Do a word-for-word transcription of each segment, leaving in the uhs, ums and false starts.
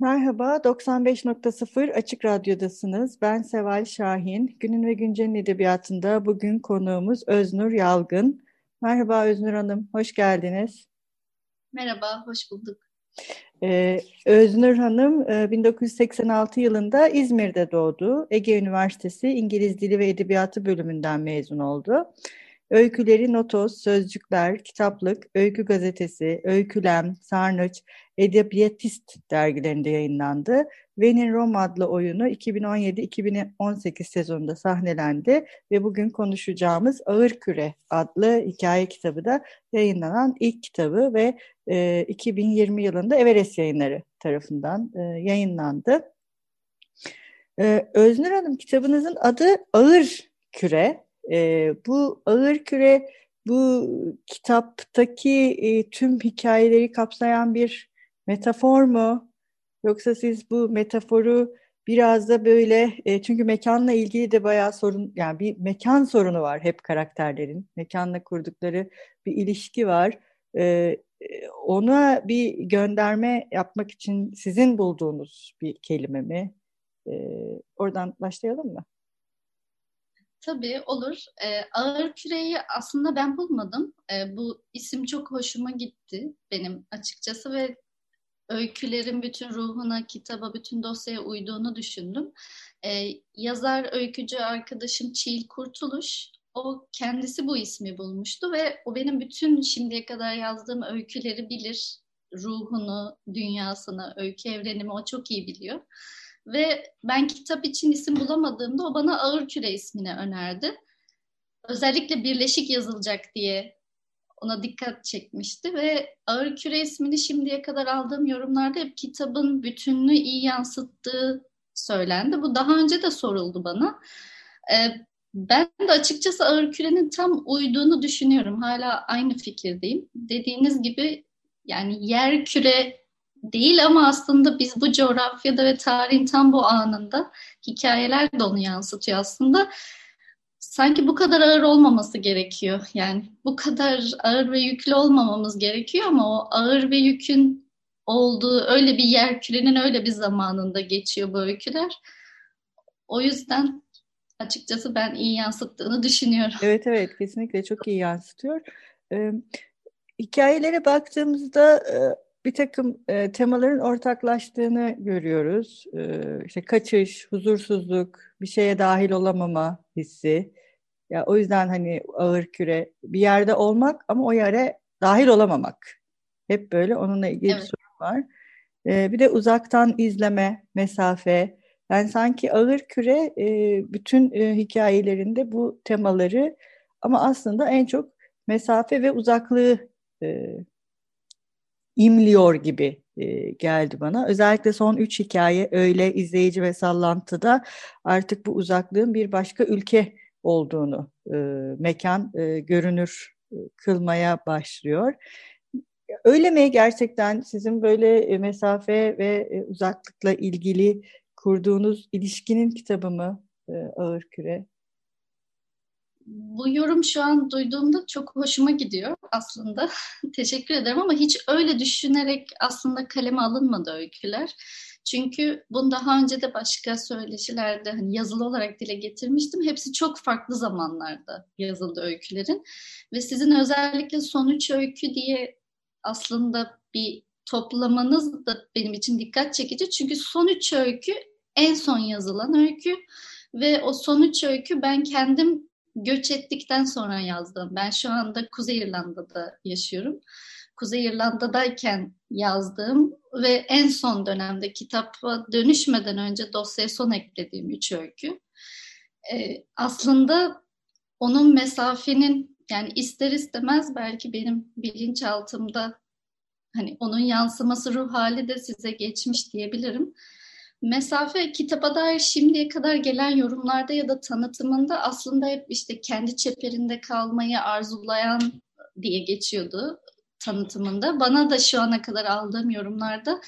Merhaba, doksan beş nokta sıfır Açık Radyo'dasınız. Ben Seval Şahin. Günün ve Güncel'in edebiyatında bugün konuğumuz Öznur Yalgın. Merhaba Öznur Hanım, hoş geldiniz. Merhaba, hoş bulduk. Ee, Öznur Hanım bin dokuz yüz seksen altı yılında İzmir'de doğdu. Ege Üniversitesi İngiliz Dili ve Edebiyatı bölümünden mezun oldu. Öyküleri Notos, Sözcükler, Kitaplık, Öykü Gazetesi, Öykülem, Sarnıç, Edebiyatist dergilerinde yayınlandı. Venin Rom adlı oyunu iki bin on yedi iki bin on sekiz sezonunda sahnelendi ve bugün konuşacağımız Ağır Küre adlı hikaye kitabı da yayınlanan ilk kitabı ve e, iki bin yirmi yılında Everest Yayınları tarafından e, yayınlandı. E, Öznur Hanım, kitabınızın adı Ağır Küre. E, bu Ağır Küre, bu kitaptaki e, tüm hikayeleri kapsayan bir metafor mu? Yoksa siz bu metaforu biraz da böyle, e, çünkü mekanla ilgili de bayağı sorun, yani bir mekan sorunu var hep karakterlerin. Mekanla kurdukları bir ilişki var. E, ona bir gönderme yapmak için sizin bulduğunuz bir kelime mi? E, oradan başlayalım mı? Tabii olur. Ee, Ağır Küre'yi aslında ben bulmadım. Ee, bu isim çok hoşuma gitti benim açıkçası ve öykülerin bütün ruhuna, kitaba, bütün dosyaya uyduğunu düşündüm. Ee, yazar, öykücü arkadaşım Çiğil Kurtuluş, o kendisi bu ismi bulmuştu ve o benim bütün şimdiye kadar yazdığım öyküleri bilir. Ruhunu, dünyasını, öykü evrenimi o çok iyi biliyor. Ve ben kitap için isim bulamadığımda o bana Ağır Küre ismini önerdi. Özellikle birleşik yazılacak diye ona dikkat çekmişti ve Ağır Küre ismini şimdiye kadar aldığım yorumlarda hep kitabın bütününü iyi yansıttığı söylendi. Bu daha önce de soruldu bana. Ben de açıkçası Ağır Küre'nin tam uyduğunu düşünüyorum. Hala aynı fikirdeyim. Dediğiniz gibi yani yer küre değil ama aslında biz bu coğrafyada ve tarihin tam bu anında, hikayeler de onu yansıtıyor aslında. Sanki bu kadar ağır olmaması gerekiyor. Yani bu kadar ağır ve yüklü olmamamız gerekiyor ama o ağır ve yükün olduğu öyle bir yer kürenin öyle bir zamanında geçiyor bu öyküler. O yüzden açıkçası ben iyi yansıttığını düşünüyorum. Evet evet, kesinlikle çok iyi yansıtıyor. Ee, hikayelere baktığımızda E... bir takım e, temaların ortaklaştığını görüyoruz. E, işte kaçış, huzursuzluk, bir şeye dahil olamama hissi. Ya o yüzden hani ağır küre, bir yerde olmak ama o yere dahil olamamak. Hep böyle onunla ilgili evet. Bir sorun var. E, bir de uzaktan izleme, mesafe. Yani sanki ağır küre e, bütün e, hikayelerinde bu temaları ama aslında en çok mesafe ve uzaklığı e, imliyor gibi e, geldi bana. Özellikle son üç hikaye öyle, izleyici ve sallantıda artık bu uzaklığın bir başka ülke olduğunu e, mekan e, görünür e, kılmaya başlıyor. Öyle mi gerçekten sizin böyle e, mesafe ve e, uzaklıkla ilgili kurduğunuz ilişkinin kitabı mı e, Ağır Küre? Bu yorum şu an duyduğumda çok hoşuma gidiyor aslında. Teşekkür ederim ama hiç öyle düşünerek aslında kaleme alınmadı öyküler. Çünkü bunu daha önce de başka söyleşilerde hani yazılı olarak dile getirmiştim. Hepsi çok farklı zamanlarda yazıldı öykülerin. Ve sizin özellikle son üç öykü diye aslında bir toplamanız da benim için dikkat çekici. Çünkü son üç öykü en son yazılan öykü ve o son üç öykü ben kendim göç ettikten sonra yazdım. Ben şu anda Kuzey İrlanda'da yaşıyorum. Kuzey İrlanda'dayken yazdığım ve en son dönemde kitaba dönüşmeden önce dosyaya son eklediğim üç öykü. Ee, aslında onun mesafenin, yani ister istemez belki benim bilinçaltımda hani onun yansıması, ruh hali de size geçmiş diyebilirim. Mesafe kitaba dair şimdiye kadar gelen yorumlarda ya da tanıtımında aslında hep işte kendi çeperinde kalmayı arzulayan diye geçiyordu tanıtımında. Bana da şu ana kadar aldığım yorumlarda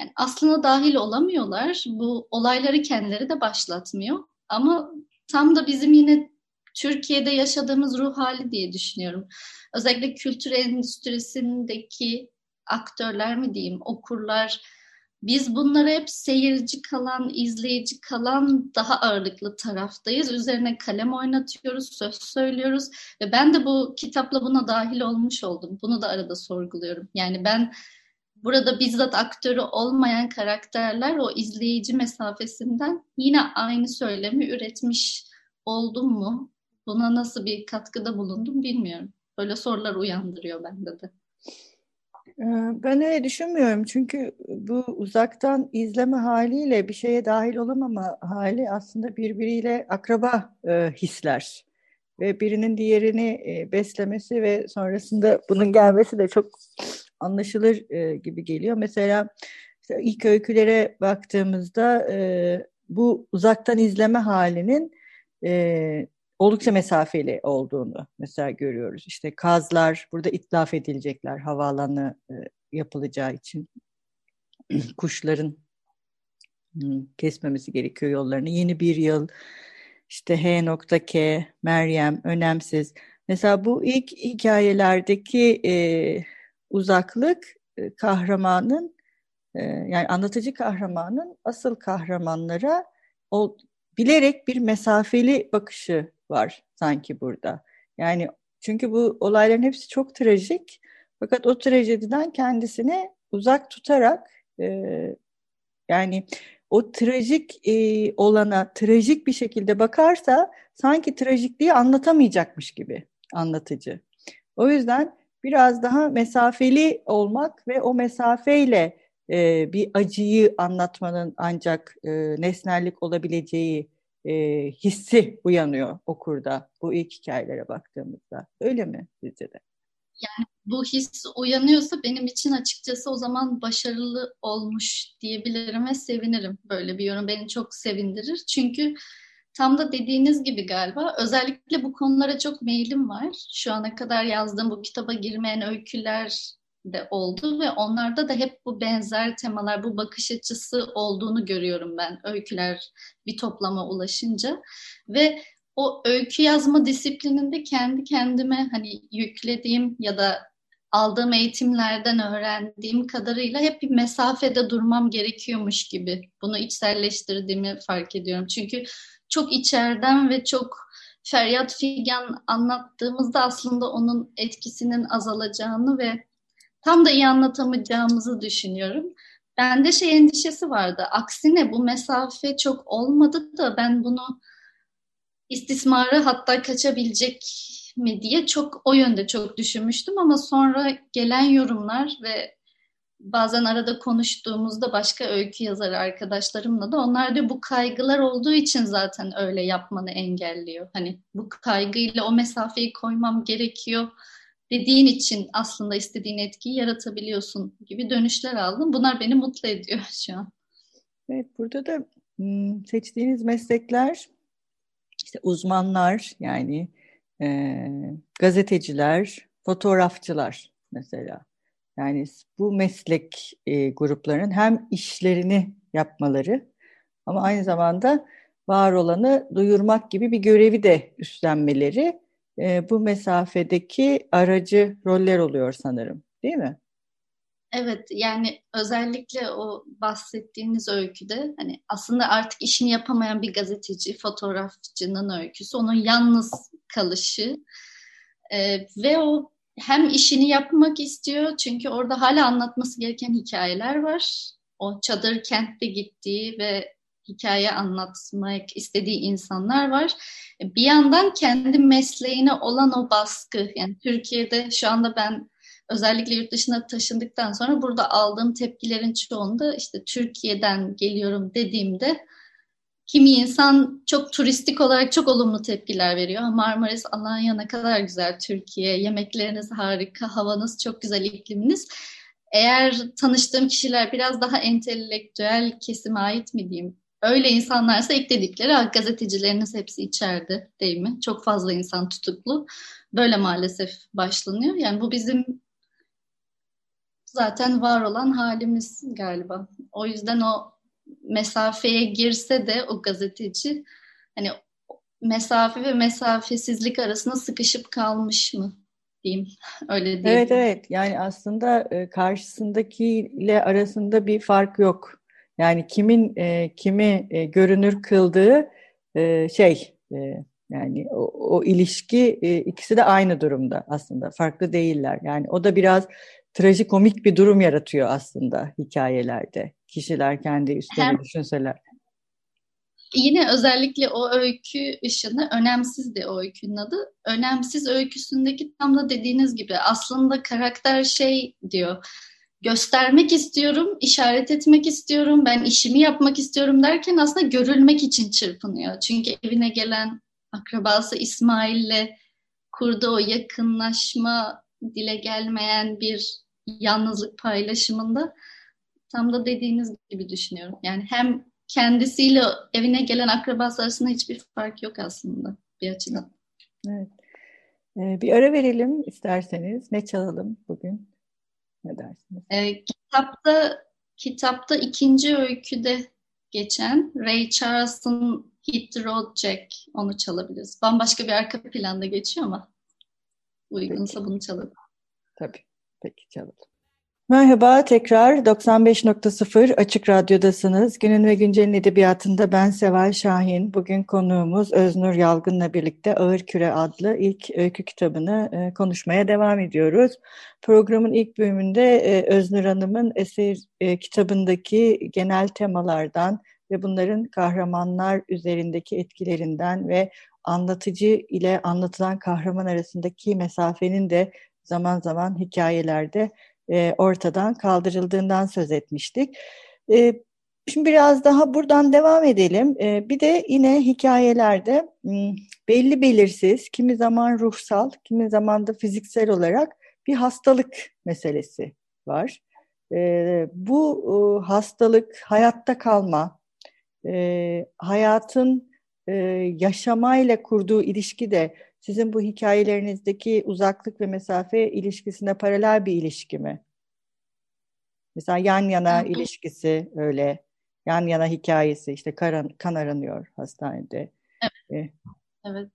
yani aslında dahil olamıyorlar. Bu olayları kendileri de başlatmıyor. Ama tam da bizim yine Türkiye'de yaşadığımız ruh hali diye düşünüyorum. Özellikle kültür endüstrisindeki aktörler mi diyeyim, okurlar, biz bunlara hep seyirci kalan, izleyici kalan daha ağırlıklı taraftayız. Üzerine kalem oynatıyoruz, söz söylüyoruz. Ve ben de bu kitapla buna dahil olmuş oldum. Bunu da arada sorguluyorum. Yani ben burada bizzat aktörü olmayan karakterler o izleyici mesafesinden yine aynı söylemi üretmiş oldum mu? Buna nasıl bir katkıda bulundum bilmiyorum. Böyle sorular uyandırıyor bende de. Ben öyle düşünmüyorum çünkü bu uzaktan izleme haliyle bir şeye dahil olamama hali aslında birbiriyle akraba hisler ve birinin diğerini beslemesi ve sonrasında bunun gelmesi de çok anlaşılır gibi geliyor. Mesela işte ilk öykülere baktığımızda bu uzaktan izleme halinin oldukça mesafeli olduğunu mesela görüyoruz. İşte kazlar burada itlaf edilecekler havaalanı e, yapılacağı için. Kuşların hmm, kesmemesi gerekiyor yollarını. Yeni bir yıl, işte H.K, Meryem, önemsiz. Mesela bu ilk hikayelerdeki e, uzaklık e, kahramanın, e, yani anlatıcı kahramanın asıl kahramanlara o, bilerek bir mesafeli bakışı var sanki burada. Yani çünkü bu olayların hepsi çok trajik. Fakat o trajediden kendisini uzak tutarak e, yani o trajik e, olana trajik bir şekilde bakarsa sanki trajikliği anlatamayacakmış gibi anlatıcı. O yüzden biraz daha mesafeli olmak ve o mesafeyle e, bir acıyı anlatmanın ancak e, nesnellik olabileceği E, hissi uyanıyor okurda bu ilk hikayelere baktığımızda. Öyle mi sizce de? Yani bu his uyanıyorsa benim için açıkçası o zaman başarılı olmuş diyebilirim ve sevinirim. Böyle bir yorum beni çok sevindirir. Çünkü tam da dediğiniz gibi galiba özellikle bu konulara çok meyilim var. Şu ana kadar yazdığım bu kitaba girmeyen öyküler de oldu ve onlarda da hep bu benzer temalar, bu bakış açısı olduğunu görüyorum ben öyküler bir toplama ulaşınca. Ve o öykü yazma disiplininde kendi kendime hani yüklediğim ya da aldığım eğitimlerden öğrendiğim kadarıyla hep bir mesafede durmam gerekiyormuş gibi bunu içselleştirdiğimi fark ediyorum. Çünkü çok içeriden ve çok feryat figan anlattığımızda aslında onun etkisinin azalacağını ve tam da iyi anlatamayacağımızı düşünüyorum. Bende şey endişesi vardı. Aksine bu mesafe çok olmadı da ben bunu istismarı hatta kaçabilecek mi diye çok o yönde çok düşünmüştüm. Ama sonra gelen yorumlar ve bazen arada konuştuğumuzda başka öykü yazarı arkadaşlarımla da onlar diyor bu kaygılar olduğu için zaten öyle yapmanı engelliyor. Hani bu kaygıyla o mesafeyi koymam gerekiyor dediğin için aslında istediğin etkiyi yaratabiliyorsun gibi dönüşler aldım. Bunlar beni mutlu ediyor şu an. Evet, burada da seçtiğiniz meslekler, işte uzmanlar yani e, gazeteciler, fotoğrafçılar mesela. Yani bu meslek e, gruplarının hem işlerini yapmaları ama aynı zamanda var olanı duyurmak gibi bir görevi de üstlenmeleri E, bu mesafedeki aracı roller oluyor sanırım, değil mi? Evet, yani özellikle o bahsettiğiniz öyküde hani aslında artık işini yapamayan bir gazeteci, fotoğrafçının öyküsü, onun yalnız kalışı e, ve o hem işini yapmak istiyor çünkü orada hala anlatması gereken hikayeler var. O çadır kentte gittiği ve hikaye anlatmak istediği insanlar var. Bir yandan kendi mesleğine olan o baskı, yani Türkiye'de şu anda ben özellikle yurt dışına taşındıktan sonra burada aldığım tepkilerin çoğunda işte Türkiye'den geliyorum dediğimde Kimi insan çok turistik olarak çok olumlu tepkiler veriyor. Marmaris, Alanya ne kadar güzel Türkiye, yemekleriniz harika, havanız çok güzel, ikliminiz. Eğer tanıştığım kişiler biraz daha entelektüel kesime ait mi diyeyim? Öyle insanlarsa ekledikleri gazetecileriniz hepsi içeride değil mi? Çok fazla insan tutuklu. Böyle maalesef başlanıyor. Yani bu bizim zaten var olan halimiz galiba. O yüzden o mesafeye girse de o gazeteci hani mesafe ve mesafesizlik arasında sıkışıp kalmış mı diyeyim. Öyle diyeyim. Evet evet. Yani aslında karşısındakiyle arasında bir fark yok. Yani kimin e, kimi e, görünür kıldığı e, şey e, yani o, o ilişki e, ikisi de aynı durumda aslında, farklı değiller. Yani o da biraz trajikomik bir durum yaratıyor aslında hikayelerde. Kişiler kendi üstlerini düşünseler. Yine özellikle o öykü ışını, önemsizdi o öykünün adı. Önemsiz öyküsündeki tam da dediğiniz gibi aslında karakter şey diyor. Göstermek istiyorum, işaret etmek istiyorum, ben işimi yapmak istiyorum derken aslında görülmek için çırpınıyor. Çünkü evine gelen akrabası İsmail'le kurduğu o yakınlaşma, dile gelmeyen bir yalnızlık paylaşımında tam da dediğiniz gibi düşünüyorum. Yani hem kendisiyle evine gelen akrabası arasında hiçbir fark yok aslında bir açıdan. Evet. Ee, bir ara verelim isterseniz. Ne çalalım bugün? Ne dersiniz? E, kitapta, kitapta ikinci öyküde geçen Ray Charles'ın Hit the Road Jack, onu çalabiliriz. Bambaşka bir arka planda geçiyor ama uygunsa peki, bunu çalalım. Tabii, peki çalalım. Merhaba, tekrar doksan beş nokta sıfır Açık Radyo'dasınız. Günün ve Güncel'in edebiyatında ben Seval Şahin. Bugün konuğumuz Öznur Yalgın'la birlikte Ağır Küre adlı ilk öykü kitabını e, konuşmaya devam ediyoruz. Programın ilk bölümünde e, Öznur Hanım'ın eser e, kitabındaki genel temalardan ve bunların kahramanlar üzerindeki etkilerinden ve anlatıcı ile anlatılan kahraman arasındaki mesafenin de zaman zaman hikayelerde ortadan kaldırıldığından söz etmiştik. Şimdi biraz daha buradan devam edelim. Bir de yine hikayelerde belli belirsiz, kimi zaman ruhsal, kimi zaman da fiziksel olarak bir hastalık meselesi var. Bu hastalık, hayatta kalma, hayatın yaşamayla kurduğu ilişki de sizin bu hikayelerinizdeki uzaklık ve mesafe ilişkisine paralel bir ilişki mi? Mesela yan yana ilişkisi öyle, yan yana hikayesi, işte kan, kan aranıyor hastanede. Evet. Evet.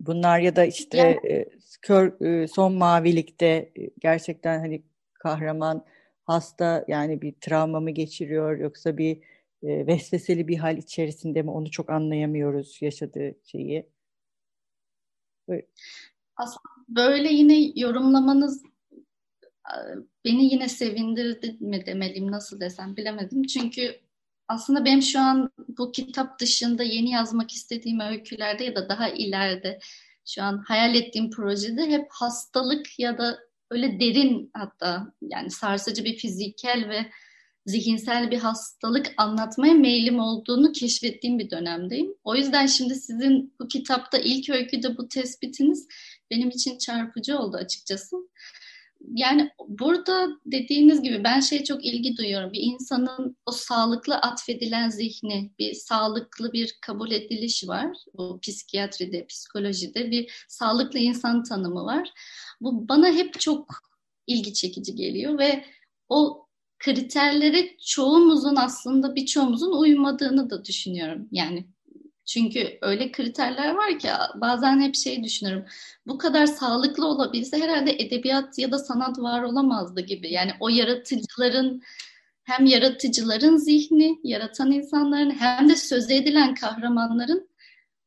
Bunlar ya da işte yani. Kör, son mavilikte gerçekten hani kahraman hasta, yani bir travma mı geçiriyor yoksa bir vesveseli bir hal içerisinde mi, onu çok anlayamıyoruz yaşadığı şeyi. Buyurun. Aslında böyle yine yorumlamanız beni yine sevindirdi mi demeliyim, nasıl desem bilemedim. Çünkü aslında benim şu an bu kitap dışında yeni yazmak istediğim öykülerde ya da daha ileride şu an hayal ettiğim projede hep hastalık ya da öyle derin, hatta yani sarsıcı bir fiziksel ve zihinsel bir hastalık anlatmaya meylim olduğunu keşfettiğim bir dönemdeyim. O yüzden şimdi sizin bu kitapta ilk öyküde bu tespitiniz benim için çarpıcı oldu açıkçası. Yani burada dediğiniz gibi ben şeye çok ilgi duyuyorum. Bir insanın o sağlıklı atfedilen zihni, bir sağlıklı bir kabul ediliş var. Bu psikiyatride, psikolojide bir sağlıklı insan tanımı var. Bu bana hep çok ilgi çekici geliyor ve o kriterlere çoğumuzun, aslında birçoğumuzun uymadığını da düşünüyorum. Yani çünkü öyle kriterler var ki bazen hep şey düşünüyorum. Bu kadar sağlıklı olabilse herhalde edebiyat ya da sanat var olamazdı gibi. Yani o yaratıcıların, hem yaratıcıların zihni, yaratan insanların hem de söz edilen kahramanların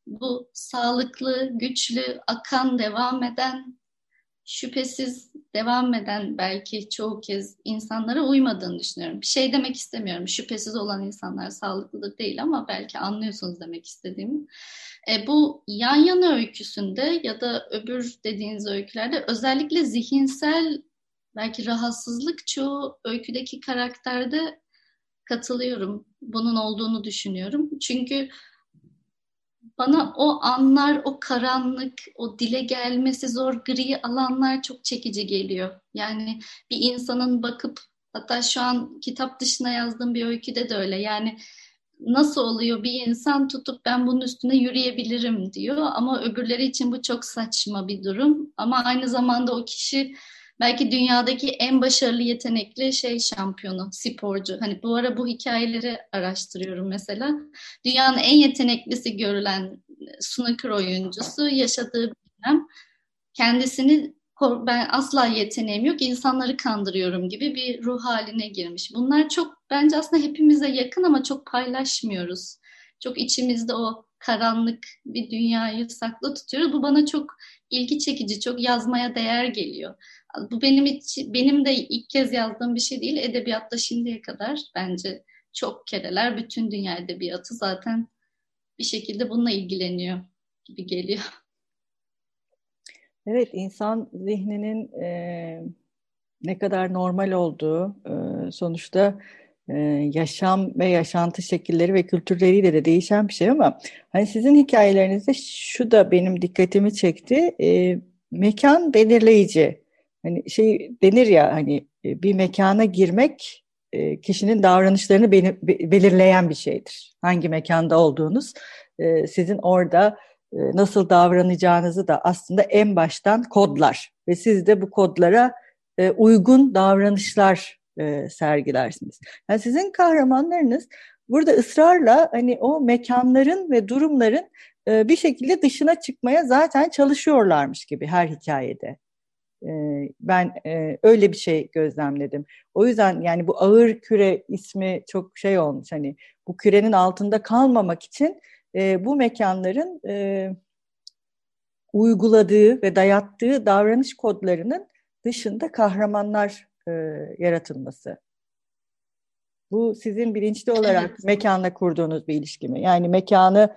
bu sağlıklı, güçlü, akan, devam eden, şüphesiz devam eden, belki çoğu kez insanlara uymadığını düşünüyorum. Bir şey demek istemiyorum. Şüphesiz olan insanlar sağlıklı değil ama belki anlıyorsunuz demek istediğimi. E, bu yan yana öyküsünde ya da öbür dediğiniz öykülerde özellikle zihinsel belki rahatsızlık çoğu öyküdeki karakterde katılıyorum. Bunun olduğunu düşünüyorum. Çünkü bana o anlar, o karanlık, o dile gelmesi zor gri alanlar çok çekici geliyor. Yani bir insanın bakıp, hatta şu an kitap dışına yazdığım bir öyküde de öyle. Yani nasıl oluyor bir insan tutup ben bunun üstüne yürüyebilirim diyor. Ama öbürleri için bu çok saçma bir durum. Ama aynı zamanda o kişi belki dünyadaki en başarılı yetenekli şey şampiyonu, sporcu. Hani bu ara bu hikayeleri araştırıyorum mesela. Dünyanın en yeteneklisi görülen snooker oyuncusu yaşadığı bir dönem kendisini ben asla yeteneğim yok, insanları kandırıyorum gibi bir ruh haline girmiş. Bunlar çok bence aslında hepimize yakın ama çok paylaşmıyoruz. Çok içimizde o karanlık bir dünyayı saklı tutuyoruz. Bu bana çok ilgi çekici, çok yazmaya değer geliyor. Bu benim için, benim de ilk kez yazdığım bir şey değil. Edebiyatta şimdiye kadar bence çok kereler bütün dünya edebiyatı zaten bir şekilde bununla ilgileniyor gibi geliyor. Evet, insan zihninin e, ne kadar normal olduğu e, sonuçta e, yaşam ve yaşantı şekilleri ve kültürleriyle de değişen bir şey ama hani sizin hikayelerinizde şu da benim dikkatimi çekti. E, mekan belirleyici. Hani şey denir ya, hani bir mekana girmek e, kişinin davranışlarını be- belirleyen bir şeydir. Hangi mekanda olduğunuz e, sizin orada nasıl davranacağınızı da aslında en baştan kodlar ve siz de bu kodlara uygun davranışlar sergilersiniz. Yani sizin kahramanlarınız burada ısrarla hani o mekanların ve durumların bir şekilde dışına çıkmaya zaten çalışıyorlarmış gibi her hikayede. Ben öyle bir şey gözlemledim. O yüzden yani bu ağır küre ismi çok şey olmuş, hani bu kürenin altında kalmamak için E, bu mekanların e, uyguladığı ve dayattığı davranış kodlarının dışında kahramanlar e, yaratılması. Bu sizin bilinçli olarak evet. Mekanla kurduğunuz bir ilişki mi? Yani mekanı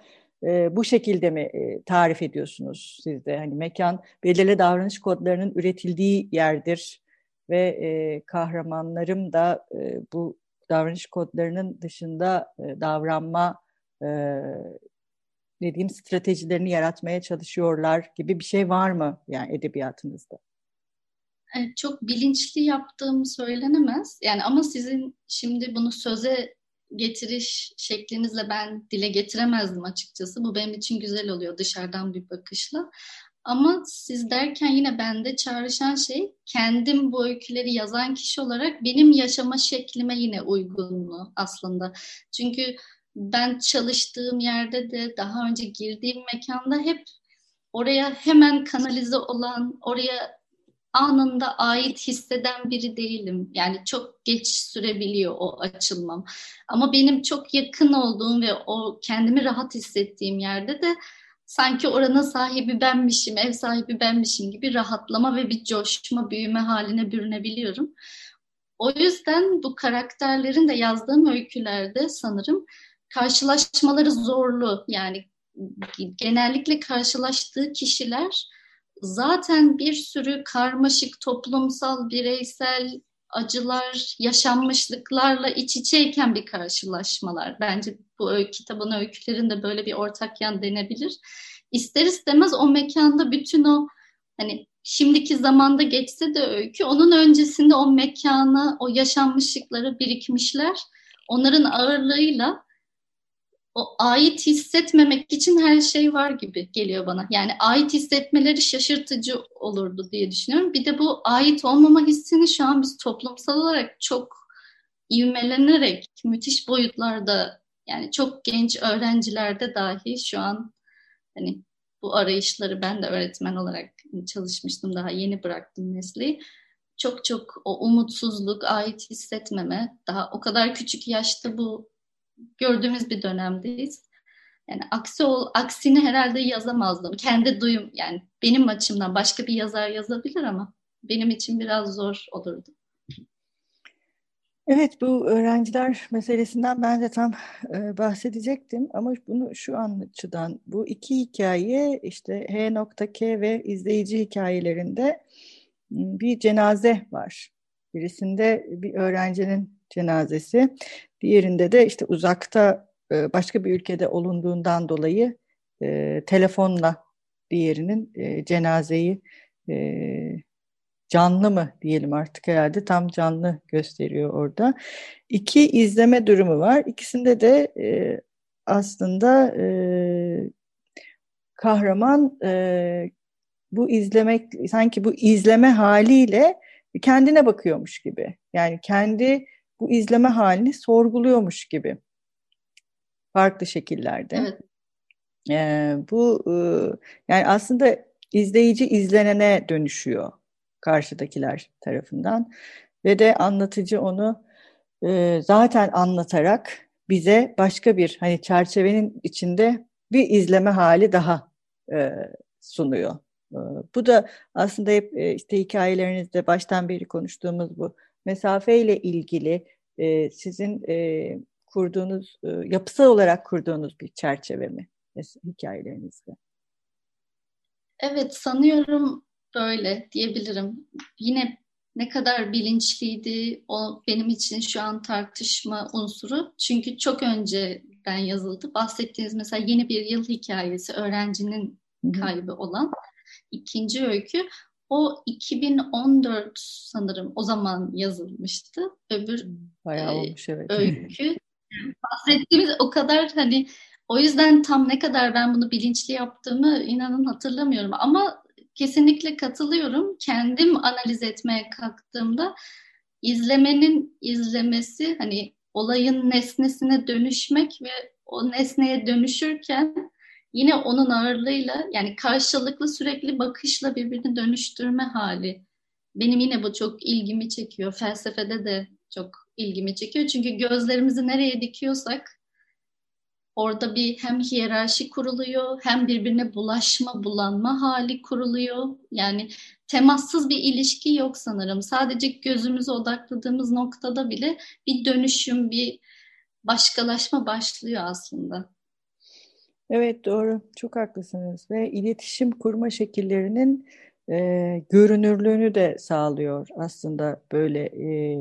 e, bu şekilde mi e, tarif ediyorsunuz siz de? Hani mekan belirli davranış kodlarının üretildiği yerdir ve e, kahramanlarım da e, bu davranış kodlarının dışında e, davranma Ee, ne diyeyim stratejilerini yaratmaya çalışıyorlar gibi bir şey var mı yani edebiyatınızda? Yani çok bilinçli yaptığım söylenemez. Yani ama sizin şimdi bunu söze getiriş şeklinizle ben dile getiremezdim açıkçası. Bu benim için güzel oluyor dışarıdan bir bakışla. Ama siz derken yine bende çağrışan şey kendim bu öyküleri yazan kişi olarak benim yaşama şeklime yine uygun mu aslında? Çünkü ben çalıştığım yerde de daha önce girdiğim mekanda hep oraya hemen kanalize olan, oraya anında ait hisseden biri değilim. Yani çok geç sürebiliyor o açılmam. Ama benim çok yakın olduğum ve o kendimi rahat hissettiğim yerde de sanki oranın sahibi benmişim, ev sahibi benmişim gibi rahatlama ve bir coşma, büyüme haline bürünebiliyorum. O yüzden bu karakterlerin de yazdığım öykülerde sanırım karşılaşmaları zorlu, yani genellikle karşılaştığı kişiler zaten bir sürü karmaşık, toplumsal, bireysel acılar, yaşanmışlıklarla iç içeyken bir karşılaşmalar. Bence bu kitabın, öykülerin de böyle bir ortak yan denebilir. İster istemez o mekanda bütün o hani şimdiki zamanda geçse de öykü, onun öncesinde o mekana, o yaşanmışlıklara birikmişler. Onların ağırlığıyla o ait hissetmemek için her şey var gibi geliyor bana. Yani ait hissetmeleri şaşırtıcı olurdu diye düşünüyorum. Bir de bu ait olmama hissini şu an biz toplumsal olarak çok ivmelenerek müthiş boyutlarda, yani çok genç öğrencilerde dahi şu an hani bu arayışları, ben de öğretmen olarak çalışmıştım, daha yeni bıraktım mesleği. Çok çok o umutsuzluk, ait hissetmeme, daha o kadar küçük yaşta bu gördüğümüz bir dönemdeyiz. Yani aksi ol, aksini herhalde yazamazdım. Kendi duyum, yani benim açımdan başka bir yazar yazabilir ama benim için biraz zor olurdu. Evet, bu öğrenciler meselesinden ben de tam e, bahsedecektim ama bunu şu anlatıdan, bu iki hikaye işte H K ve izleyici hikayelerinde bir cenaze var. Birisinde bir öğrencinin cenazesi. Diğerinde de işte uzakta e, başka bir ülkede olunduğundan dolayı e, telefonla diğerinin e, cenazeyi e, canlı mı diyelim artık herhalde tam canlı gösteriyor orada. İki izleme durumu var. İkisinde de e, aslında e, kahraman e, bu izlemek sanki bu izleme haliyle kendine bakıyormuş gibi. Yani kendi bu izleme halini sorguluyormuş gibi. Farklı şekillerde. Evet. E, bu e, yani aslında izleyici izlenene dönüşüyor karşıdakiler tarafından ve de anlatıcı onu e, zaten anlatarak bize başka bir hani çerçevenin içinde bir izleme hali daha e, sunuyor. E, bu da aslında hep e, işte hikayelerinizde baştan beri konuştuğumuz bu mesafeyle ilgili e, sizin e, kurduğunuz e, yapısal olarak kurduğunuz bir çerçeve mi hikayelerinizde? Evet, sanıyorum böyle diyebilirim. Yine ne kadar bilinçliydi o benim için şu an tartışma unsuru. Çünkü çok önceden yazıldı. Bahsettiğiniz mesela Yeni Bir Yıl Hikayesi, öğrencinin kaybı olan ikinci öykü. O iki bin on dört sanırım o zaman yazılmıştı. Öbür bayağı olmuş, evet. Öykü. Bahsettiğimiz o kadar hani o yüzden tam ne kadar ben bunu bilinçli yaptığımı inanın hatırlamıyorum ama kesinlikle katılıyorum. Kendim analiz etmeye kalktığımda izlemenin izlemesi hani olayın nesnesine dönüşmek ve o nesneye dönüşürken yine onun ağırlığıyla yani karşılıklı sürekli bakışla birbirini dönüştürme hali. Benim yine bu çok ilgimi çekiyor. Felsefede de çok ilgimi çekiyor. Çünkü gözlerimizi nereye dikiyorsak orada bir hem hiyerarşi kuruluyor, hem birbirine bulaşma, bulanma hali kuruluyor. Yani temassız bir ilişki yok sanırım. Sadece gözümüze odakladığımız noktada bile bir dönüşüm, bir başkalaşma başlıyor aslında. Evet, doğru. Çok haklısınız. Ve iletişim kurma şekillerinin e, görünürlüğünü de sağlıyor aslında böyle e,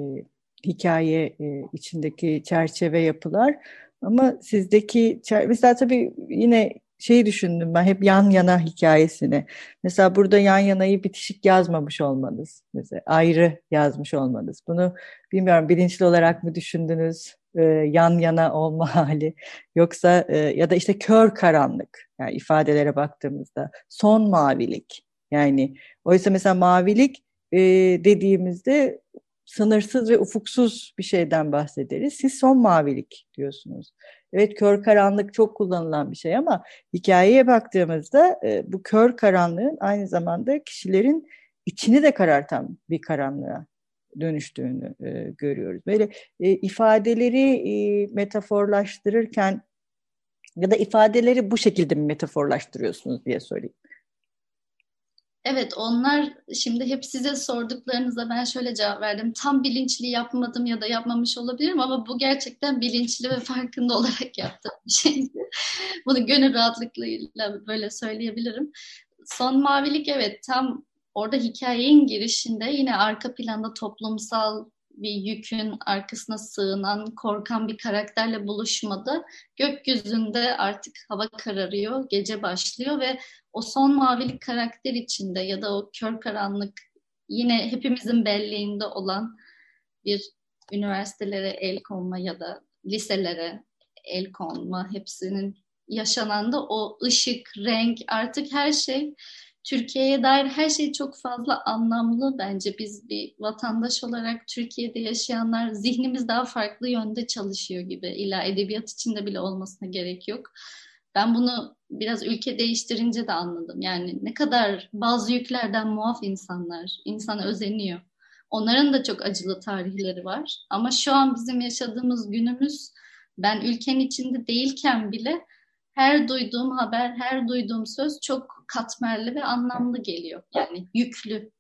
hikaye e, içindeki çerçeve yapılar. Ama sizdeki, mesela tabii yine şeyi düşündüm ben hep yan yana hikayesini. Mesela burada yan yanayı bitişik yazmamış olmanız, mesela ayrı yazmış olmanız. Bunu bilmiyorum bilinçli olarak mı düşündünüz ee, yan yana olma hali yoksa e, ya da işte kör karanlık yani ifadelere baktığımızda son mavilik. Yani oysa mesela mavilik e, dediğimizde sınırsız ve ufuksuz bir şeyden bahsederiz. Siz son mavilik diyorsunuz. Evet, kör karanlık çok kullanılan bir şey ama hikayeye baktığımızda bu kör karanlığın aynı zamanda kişilerin içini de karartan bir karanlığa dönüştüğünü görüyoruz. Böyle ifadeleri metaforlaştırırken ya da ifadeleri bu şekilde mi metaforlaştırıyorsunuz diye sorayım. Evet, onlar şimdi hep size sorduklarınıza ben şöyle cevap verdim. Tam bilinçli yapmadım ya da yapmamış olabilirim ama bu gerçekten bilinçli ve farkında olarak yaptığım bir şeydi. Bunu gönül rahatlıklığıyla böyle söyleyebilirim. Son mavilik, evet, tam orada hikayenin girişinde yine arka planda toplumsal bir yükün arkasına sığınan, korkan bir karakterle buluşmada gökyüzünde artık hava kararıyor, gece başlıyor ve o son mavilik karakter içinde ya da o kör karanlık yine hepimizin belleğinde olan bir üniversitelere el konma ya da liselere el konma hepsinin yaşananda o ışık, renk artık her şey Türkiye'ye dair her şey çok fazla anlamlı bence. Biz bir vatandaş olarak Türkiye'de yaşayanlar zihnimiz daha farklı yönde çalışıyor gibi. İlla edebiyat içinde bile olmasına gerek yok. Ben bunu biraz ülke değiştirince de anladım. Yani ne kadar bazı yüklerden muaf insanlar, insan özeniyor. Onların da çok acılı tarihleri var. Ama şu an bizim yaşadığımız günümüz, ben ülkenin içinde değilken bile her duyduğum haber, her duyduğum söz çok katmerli ve anlamlı geliyor. Yani yüklü,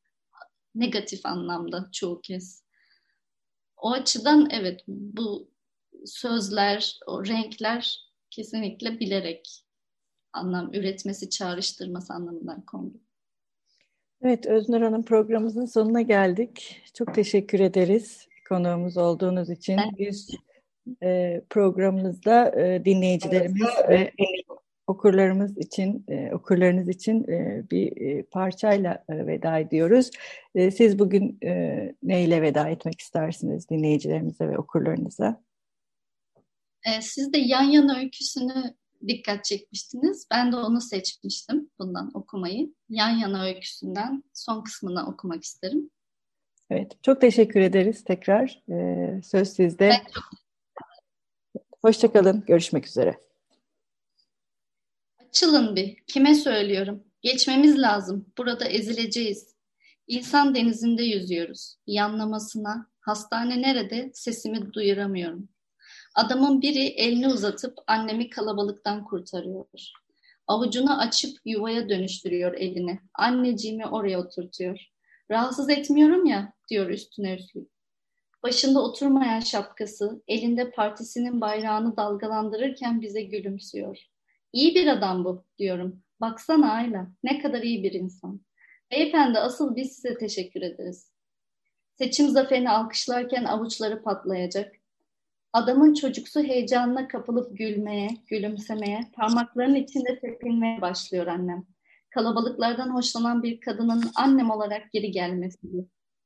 negatif anlamda çoğu kez. O açıdan evet, bu sözler, o renkler kesinlikle bilerek anlam üretmesi, çağrıştırması anlamından kondu. Evet, Öznur Hanım, programımızın sonuna geldik. Çok teşekkür ederiz konuğumuz olduğunuz için evet. biz e, programımızda e, dinleyicilerimiz evet. ve okurlarımız için, e, okurlarınız için e, bir e, parçayla e, veda ediyoruz. E, siz bugün e, neyle veda etmek istersiniz dinleyicilerimize ve okurlarınıza? E, siz de yan yana öyküsünü dikkat çekmiştiniz. Ben de onu seçmiştim bundan okumayı. Yan yana öyküsünden son kısmını okumak isterim. Evet, çok teşekkür ederiz tekrar. Ee, söz sizde. Hoşça kalın. Görüşmek üzere. Açılın bir. Kime söylüyorum? Geçmemiz lazım. Burada ezileceğiz. İnsan denizinde yüzüyoruz. Yanlamasına. Hastane nerede? Sesimi duyuramıyorum. Adamın biri elini uzatıp annemi kalabalıktan kurtarıyor. Avucunu açıp yuvaya dönüştürüyor elini. Anneciğimi oraya oturtuyor. Rahatsız etmiyorum ya diyor üstüne üstlük. Başında oturmayan şapkası elinde partisinin bayrağını dalgalandırırken bize gülümsüyor. İyi bir adam bu diyorum. Baksana Ayla, ne kadar iyi bir insan. Beyefendi, asıl biz size teşekkür ederiz. Seçim zaferini alkışlarken avuçları patlayacak. Adamın çocuksu heyecanına kapılıp gülmeye, gülümsemeye, parmaklarının içinde tepinmeye başlıyor annem. Kalabalıklardan hoşlanan bir kadının annem olarak geri gelmesi.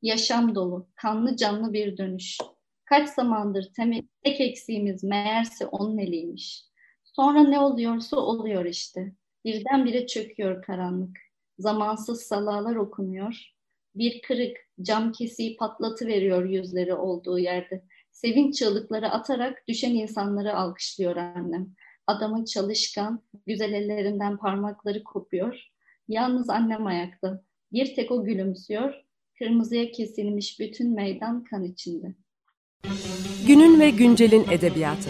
Yaşam dolu, kanlı canlı bir dönüş. Kaç zamandır temel, tek eksiğimiz meğerse onun eliymiş. Sonra ne oluyorsa oluyor işte. Birdenbire çöküyor karanlık. Zamansız salalar okunuyor. Bir kırık, cam kesiği patlatıveriyor yüzleri olduğu yerde. Sevinç çığlıkları atarak düşen insanları alkışlıyor annem. Adamın çalışkan, güzel ellerinden parmakları kopuyor. Yalnız annem ayakta. Bir tek o gülümsüyor. Kırmızıya kesilmiş bütün meydan kan içinde. Günün ve güncelin edebiyatı.